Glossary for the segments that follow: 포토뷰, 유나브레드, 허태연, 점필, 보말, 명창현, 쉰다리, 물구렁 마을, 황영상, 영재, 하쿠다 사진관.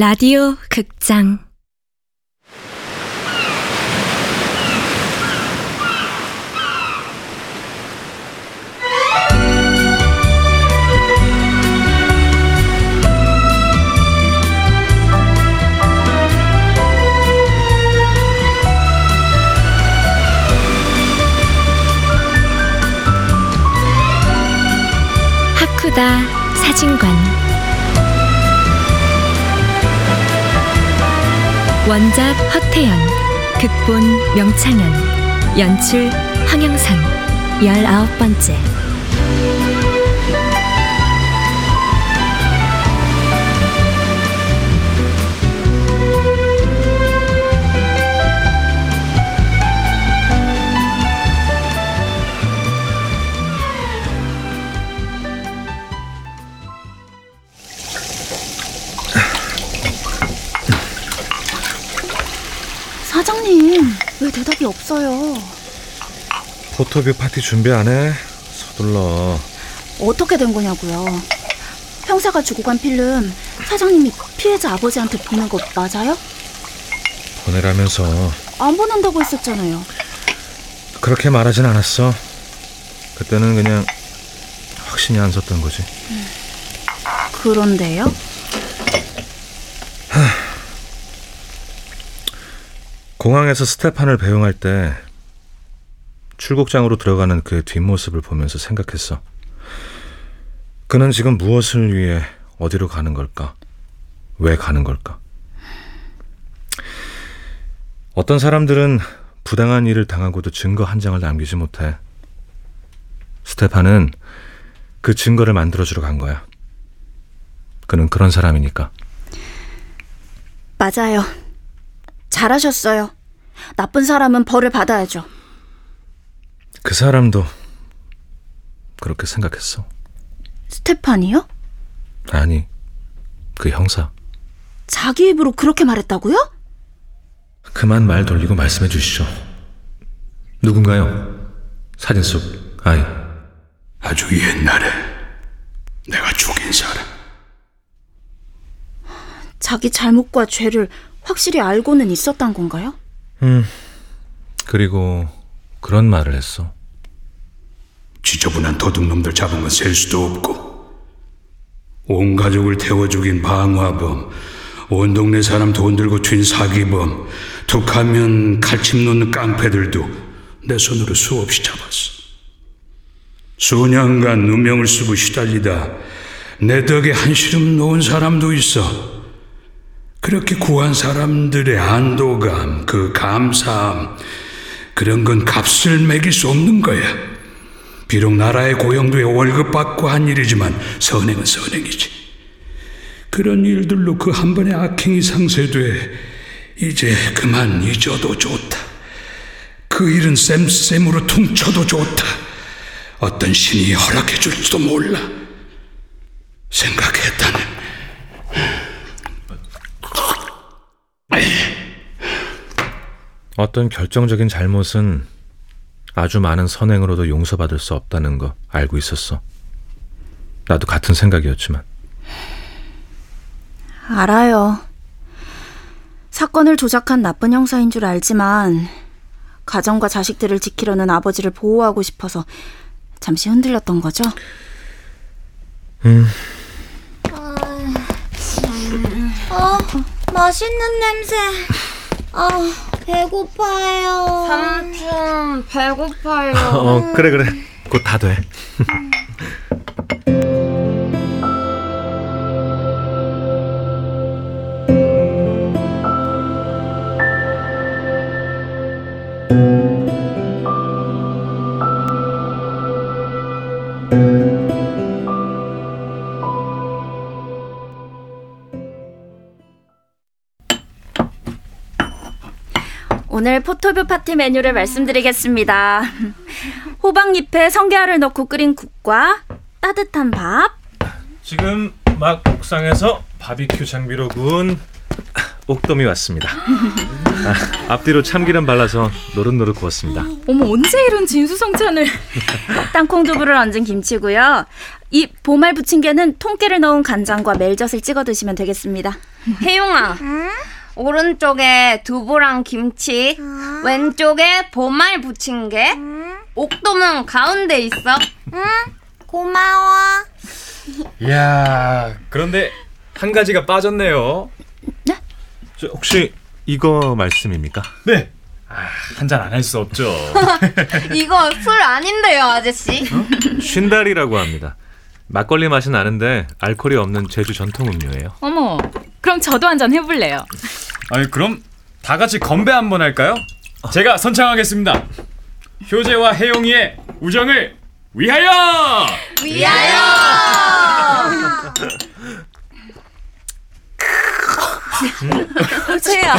라디오 극장 하쿠다 사진관 원작 허태연, 극본 명창현, 연출 황영상 19번째. 사장님, 왜 대답이 없어요? 포토뷰 파티 준비 안 해? 서둘러. 어떻게 된 거냐고요? 형사가 주고 간 필름 사장님이 피해자 아버지한테 보낸 거 맞아요? 보내라면서. 안 보낸다고 했었잖아요. 그렇게 말하진 않았어. 그때는 그냥 확신이 안 섰던 거지. 그런데요? 공항에서 스테판을 배웅할 때 출국장으로 들어가는 그의 뒷모습을 보면서 생각했어. 그는 지금 무엇을 위해 어디로 가는 걸까? 왜 가는 걸까? 어떤 사람들은 부당한 일을 당하고도 증거 한 장을 남기지 못해. 스테판은 그 증거를 만들어주러 간 거야. 그는 그런 사람이니까. 맞아요. 잘하셨어요. 나쁜 사람은 벌을 받아야죠. 그 사람도 그렇게 생각했어. 스테판이요? 아니, 그 형사. 자기 입으로 그렇게 말했다고요? 그만 말 돌리고 말씀해 주시죠. 누군가요? 사진 속 아이. 아주 옛날에 내가 죽인 사람. 자기 잘못과 죄를 확실히 알고는 있었단 건가요? 그리고 그런 말을 했어. 지저분한 도둑놈들 잡은 건 셀 수도 없고, 온 가족을 태워 죽인 방화범, 온 동네 사람 돈 들고 튄 사기범, 툭하면 칼침 놓는 깡패들도 내 손으로 수없이 잡았어. 수년간 누명을 쓰고 시달리다 내 덕에 한시름 놓은 사람도 있어. 그렇게 구한 사람들의 안도감, 그 감사함, 그런 건 값을 매길 수 없는 거야. 비록 나라의 고용도에 월급 받고 한 일이지만 선행은 선행이지. 그런 일들로 그 한 번의 악행이 상쇄돼 이제 그만 잊어도 좋다. 그 일은 쌤쌤으로 퉁쳐도 좋다. 어떤 신이 허락해 줄지도 몰라. 생각했다네. 어떤 결정적인 잘못은 아주 많은 선행으로도 용서받을 수 없다는 거 알고 있었어. 나도 같은 생각이었지만. 알아요. 사건을 조작한 나쁜 형사인 줄 알지만 가정과 자식들을 지키려는 아버지를 보호하고 싶어서 잠시 흔들렸던 거죠? 맛있는 냄새. 배고파요. 삼촌, 배고파요. 그래. 곧 다 돼. 오늘 포토뷰 파티 메뉴를 말씀드리겠습니다. 호박잎에 성게알을 넣고 끓인 국과 따뜻한 밥. 지금 막 옥상에서 바비큐 장비로 구운 옥돔이 왔습니다. 앞뒤로 참기름 발라서 노릇노릇 구웠습니다. 어머, 언제 이런 진수성찬을. 땅콩두부를 얹은 김치고요. 이 보말 부침개는 통깨를 넣은 간장과 멜젓을 찍어 드시면 되겠습니다. 혜용아, 응? 오른쪽에 두부랑 김치, 응? 왼쪽에 보말 부친 게, 응? 옥돔은 가운데 있어. 응? 고마워. 이야, 그런데 한 가지가 빠졌네요. 네? 저 혹시 이거 말씀입니까? 네. 아, 한 잔 안 할 수 없죠. 이거 술 아닌데요, 아저씨. 어? 쉰다리라고 합니다. 막걸리 맛이 나는데 알코올이 없는 제주 전통 음료예요. 어머, 그럼 저도 한 잔 해볼래요. 아니, 그럼 다 같이 건배 한번 할까요? 제가 선창하겠습니다. 효재와 혜용이의 우정을 위하여! 위하여! 효재야.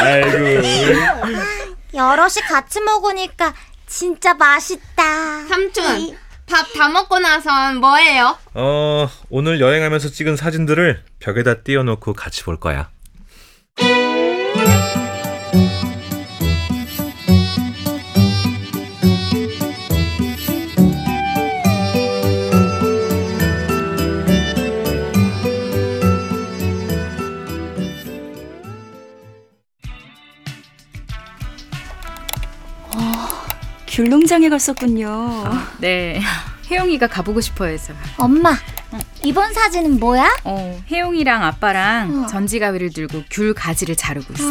아이고. 여럿이 같이 먹으니까 진짜 맛있다. 삼촌, 밥 다 먹고 나선 뭐해요? 오늘 여행하면서 찍은 사진들을 벽에다 띄워놓고 같이 볼 거야. 귤농장에 갔었군요. 네, 혜용이가 가보고 싶어 해서. 엄마, 이번 사진은 뭐야? 혜용이랑 아빠랑 전지가위를 들고 귤 가지를 자르고 있어.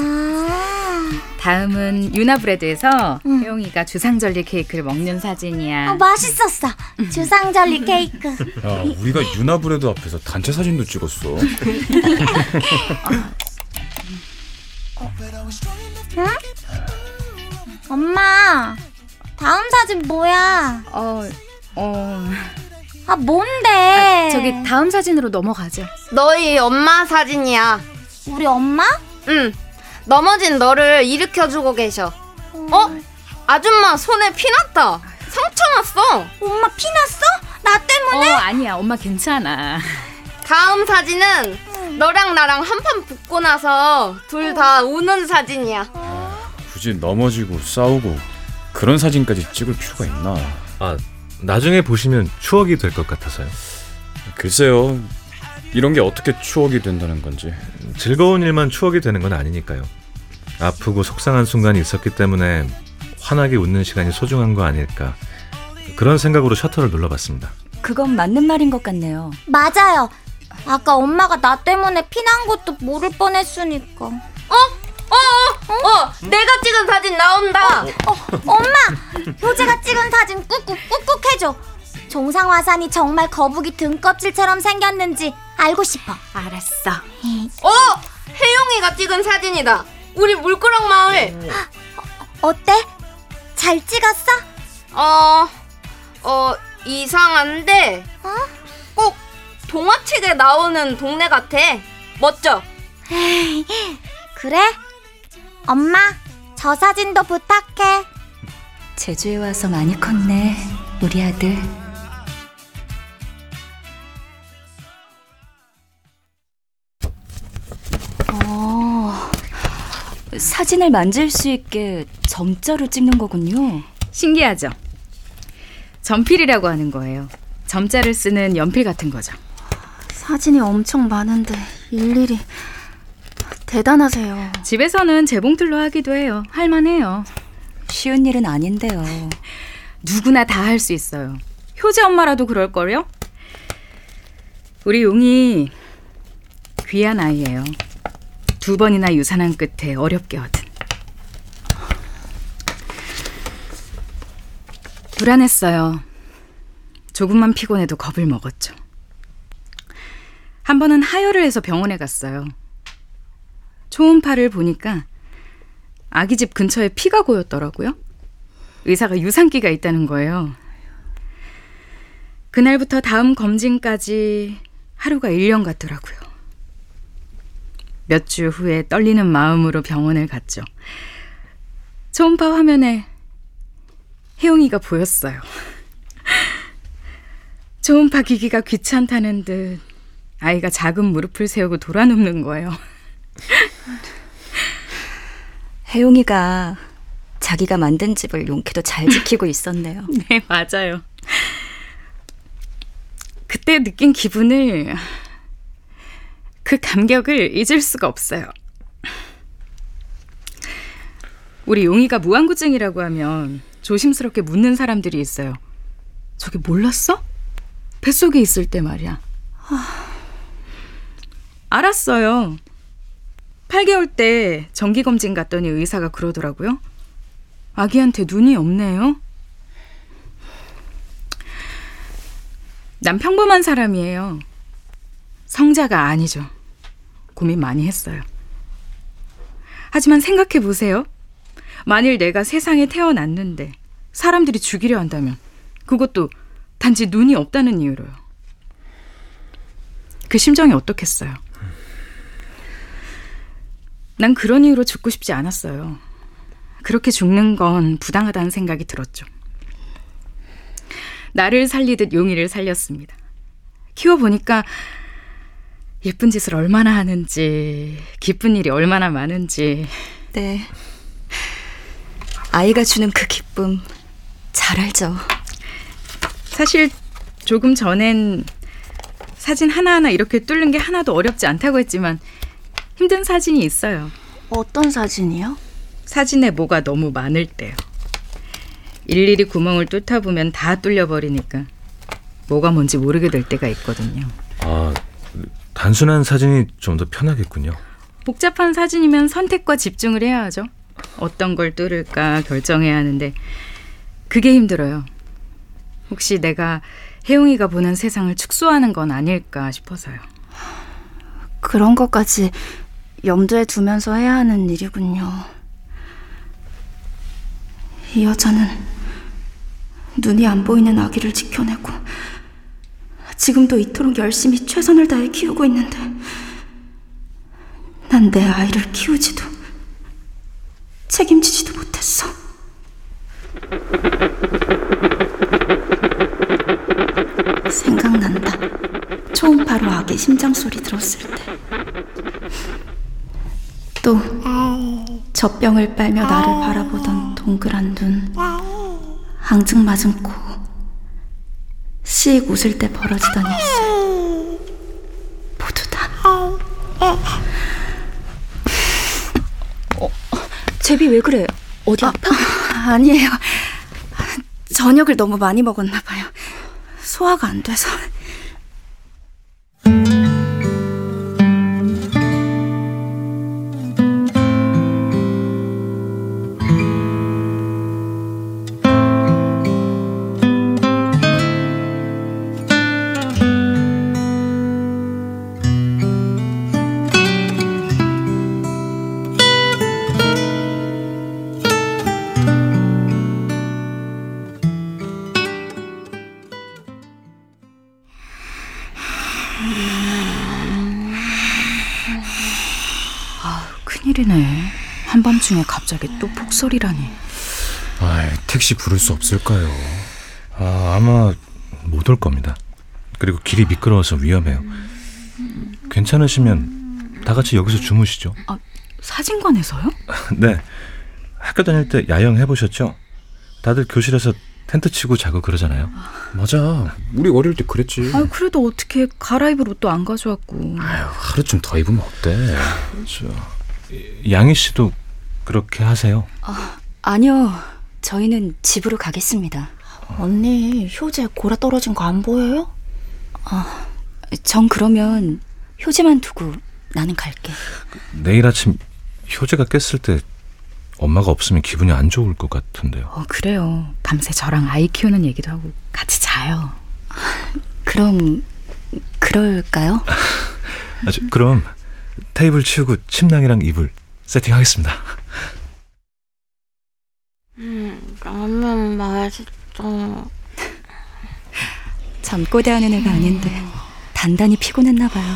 다음은 유나브레드에서 혜용이가 주상절리 케이크를 먹는 사진이야. 맛있었어, 주상절리 케이크. 야, 우리가 유나브레드 앞에서 단체 사진도 찍었어. 응? 엄마, 다음 사진 뭐야? 아, 뭔데? 아, 저기 다음 사진으로 넘어가죠. 너희 엄마 사진이야. 우리 엄마? 응. 넘어진 너를 일으켜주고 계셔. 아줌마 손에 피났다. 상처 났어. 엄마 피났어? 나 때문에? 아니야. 엄마 괜찮아. 다음 사진은 너랑 나랑 한판 붙고 나서 둘 다 우는 사진이야. 굳이 넘어지고 싸우고 그런 사진까지 찍을 필요가 있나? 아, 나중에 보시면 추억이 될 것 같아서요. 글쎄요, 이런 게 어떻게 추억이 된다는 건지. 즐거운 일만 추억이 되는 건 아니니까요. 아프고 속상한 순간이 있었기 때문에 환하게 웃는 시간이 소중한 거 아닐까, 그런 생각으로 셔터를 눌러봤습니다. 그건 맞는 말인 것 같네요. 맞아요. 아까 엄마가 나 때문에 피난 것도 모를 뻔했으니까. 내가 찍은 사진 나온다. 엄마, 효재가 찍은 사진 꾹꾹 해줘. 정상화산이 정말 거북이 등껍질처럼 생겼는지 알고 싶어. 알았어. 혜용이가 찍은 사진이다. 우리 물구렁 마을. 어때? 잘 찍었어? 이상한데 꼭 동화책에 나오는 동네 같아. 멋져. 그래? 엄마, 저 사진도 부탁해. 제주에 와서 많이 컸네, 우리 아들. 사진을 만질 수 있게 점자로 찍는 거군요. 신기하죠? 점필이라고 하는 거예요. 점자를 쓰는 연필 같은 거죠. 사진이 엄청 많은데 일일이 대단하세요. 집에서는 재봉틀로 하기도 해요. 할만해요. 쉬운 일은 아닌데요. 누구나 다 할 수 있어요. 효재 엄마라도 그럴걸요? 우리 용이 귀한 아이예요. 2번이나 유산한 끝에 어렵게 얻은. 불안했어요. 조금만 피곤해도 겁을 먹었죠. 한 번은 하혈을 해서 병원에 갔어요. 초음파를 보니까 아기 집 근처에 피가 고였더라고요. 의사가 유산기가 있다는 거예요. 그날부터 다음 검진까지 하루가 1년 같더라고요. 몇 주 후에 떨리는 마음으로 병원을 갔죠. 초음파 화면에 혜용이가 보였어요. 초음파 기기가 귀찮다는 듯 아이가 작은 무릎을 세우고 돌아눕는 거예요. 혜용이가 자기가 만든 집을 용케도 잘 지키고 있었네요. 네, 맞아요. 그때 느낀 기분을 그 감격을 잊을 수가 없어요. 우리 용이가 무안구증이라고 하면 조심스럽게 묻는 사람들이 있어요. 저게 몰랐어? 뱃속에 있을 때 말이야. 알았어요. 8개월 때 정기검진 갔더니 의사가 그러더라고요. 아기한테 눈이 없네요. 난 평범한 사람이에요. 성자가 아니죠. 고민 많이 했어요. 하지만 생각해보세요. 만일 내가 세상에 태어났는데 사람들이 죽이려 한다면 그것도 단지 눈이 없다는 이유로요. 그 심정이 어떻겠어요. 난 그런 이유로 죽고 싶지 않았어요. 그렇게 죽는 건 부당하다는 생각이 들었죠. 나를 살리듯 용이를 살렸습니다. 키워보니까 예쁜 짓을 얼마나 하는지, 기쁜 일이 얼마나 많은지. 네, 아이가 주는 그 기쁨 잘 알죠. 사실 조금 전엔 사진 하나하나 이렇게 뚫는 게 하나도 어렵지 않다고 했지만 힘든 사진이 있어요. 어떤 사진이요? 사진에 뭐가 너무 많을 때요. 일일이 구멍을 뚫다 보면 다 뚫려버리니까 뭐가 뭔지 모르게 될 때가 있거든요. 아, 단순한 사진이 좀 더 편하겠군요. 복잡한 사진이면 선택과 집중을 해야 하죠. 어떤 걸 뚫을까 결정해야 하는데 그게 힘들어요. 혹시 내가 혜웅이가 보는 세상을 축소하는 건 아닐까 싶어서요. 그런 것까지 염두에 두면서 해야 하는 일이군요. 이 여자는 눈이 안 보이는 아기를 지켜내고 지금도 이토록 열심히 최선을 다해 키우고 있는데 난 내 아이를 키우지도 책임지지도 못했어. 생각난다. 초음파로 아기 심장 소리 들었을 때. 또 젖병을 빨며 나를 바라보던 동그란 눈, 앙증맞은 코, 씩 웃을 때 벌어지던 입술, 모두 다. 제비 왜 그래? 어디 아파? 아니에요. 저녁을 너무 많이 먹었나 봐요. 소화가 안 돼서. 큰일이네. 한밤중에 갑자기 또 폭설이라니. 아, 택시 부를 수 없을까요? 아마 못 올 겁니다. 그리고 길이 미끄러워서 위험해요. 괜찮으시면 다 같이 여기서 주무시죠. 아, 사진관에서요? 네, 학교 다닐 때 야영 해보셨죠? 다들 교실에서 텐트 치고 자고 그러잖아요. 맞아, 우리 어릴 때 그랬지. 아, 그래도 어떻게 갈아입을 옷도 안 가져왔고. 아유, 하루 좀 더 입으면 어때. 그렇죠. 양희 씨도 그렇게 하세요? 아니요, 저희는 집으로 가겠습니다. 언니, 효재 고라 떨어진 거 안 보여요? 전 그러면 효재만 두고 나는 갈게. 내일 아침 효재가 깼을 때 엄마가 없으면 기분이 안 좋을 것 같은데요. 그래요. 밤새 저랑 아이 키우는 얘기도 하고 같이 자요. 그럼 그럴까요? 그럼 테이블 치우고 침낭이랑 이불 세팅하겠습니다. 라면 맛있어. 젊고 대하는 애가 아닌데 단단히 피곤했나 봐요.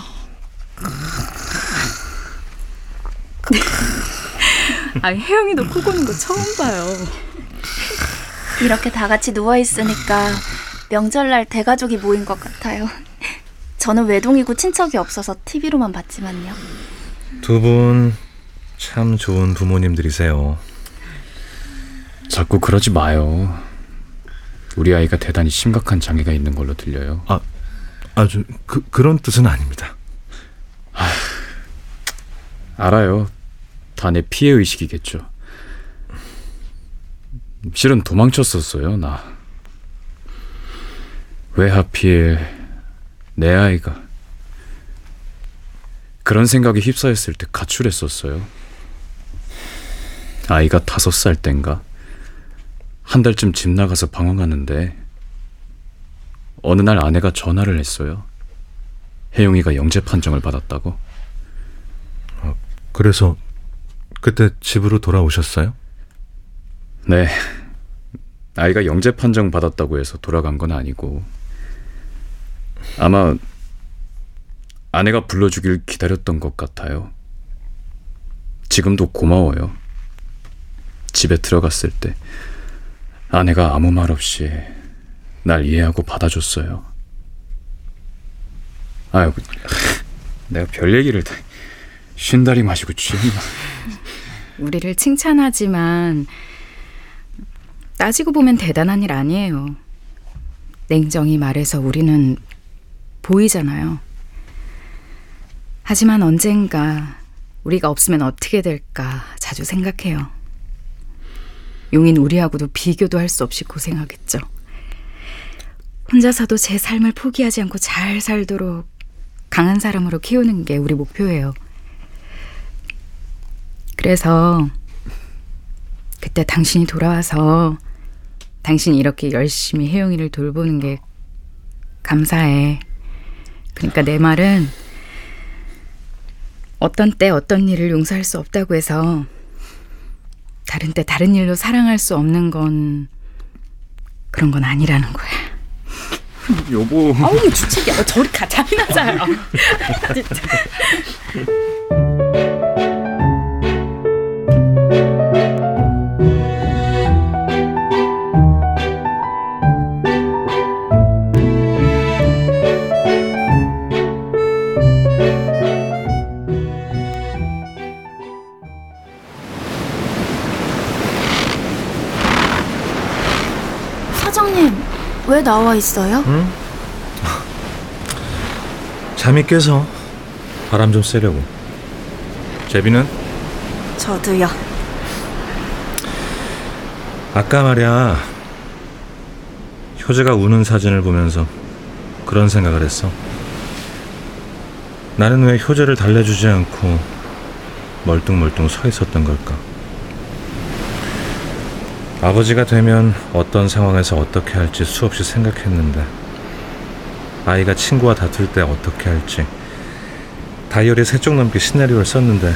아니, 혜영이도 코 고는 거 처음 봐요. 이렇게 다 같이 누워있으니까 명절날 대가족이 모인 것 같아요. 저는 외동이고 친척이 없어서 TV로만 봤지만요. 두 분 참 좋은 부모님들이세요. 자꾸 그러지 마요. 우리 아이가 대단히 심각한 장애가 있는 걸로 들려요. 그런 뜻은 아닙니다. 알아요. 다 내 피해의식이겠죠. 실은 도망쳤었어요, 나. 왜 하필 내 아이가. 그런 생각에 휩싸였을 때 가출했었어요. 아이가 5살 땐가 한 달쯤 집 나가서 방황하는데 어느 날 아내가 전화를 했어요. 혜용이가 영재 판정을 받았다고. 그래서 그때 집으로 돌아오셨어요? 네. 아이가 영재 판정 받았다고 해서 돌아간 건 아니고 아마 아내가 불러주길 기다렸던 것 같아요. 지금도 고마워요. 집에 들어갔을 때 아내가 아무 말 없이 날 이해하고 받아줬어요. 아유, 내가 별 얘기를 다... 쉰다리 마시고 취했나. 우리를 칭찬하지만 따지고 보면 대단한 일 아니에요. 냉정히 말해서 우리는 보이잖아요. 하지만 언젠가 우리가 없으면 어떻게 될까 자주 생각해요. 용인 우리하고도 비교도 할 수 없이 고생하겠죠. 혼자서도 제 삶을 포기하지 않고 잘 살도록 강한 사람으로 키우는 게 우리 목표예요. 그래서 그때 당신이 돌아와서 당신이 이렇게 열심히 혜영이를 돌보는 게 감사해. 그러니까 내 말은 어떤 때 어떤 일을 용서할 수 없다고 해서 다른 때 다른 일로 사랑할 수 없는 건 그런 건 아니라는 거야. 여보. 아우 주책이야. 저리 가. 잠이 나자요. 진짜. 왜 나와 있어요? 응? 잠이 깨서 바람 좀 쐬려고. 제비는? 저도요. 아까 말이야 효재가 우는 사진을 보면서 그런 생각을 했어. 나는 왜 효재를 달래주지 않고 멀뚱멀뚱 서 있었던 걸까? 아버지가 되면 어떤 상황에서 어떻게 할지 수없이 생각했는데 아이가 친구와 다툴 때 어떻게 할지 다이어리에 3쪽 넘게 시나리오를 썼는데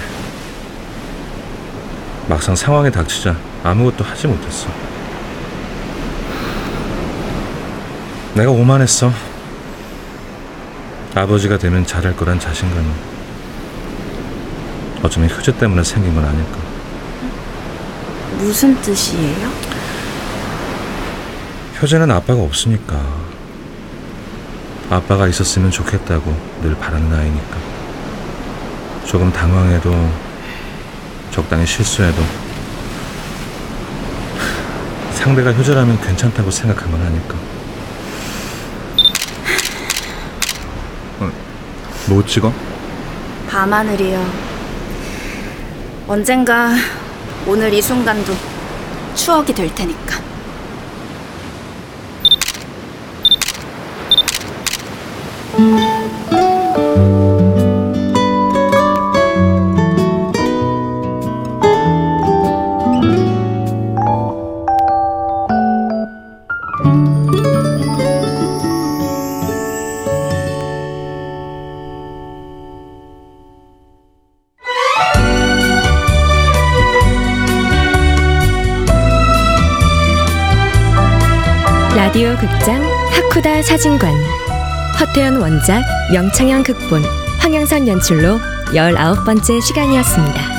막상 상황에 닥치자 아무것도 하지 못했어. 내가 오만했어. 아버지가 되면 잘할 거란 자신감이 어쩌면 효재 때문에 생긴 건 아닐까. 무슨 뜻이에요? 효재는 아빠가 없으니까. 아빠가 있었으면 좋겠다고 늘 바라는 아이니까. 조금 당황해도 적당히 실수해도 상대가 효재라면 괜찮다고 생각한 건 아닐까. 뭐 찍어? 밤하늘이요. 언젠가 오늘 이 순간도 추억이 될 테니까. 라디오 극장 하쿠다 사진관. 허태연 원작, 명창현 극본, 황영상 연출로 19번째 시간이었습니다.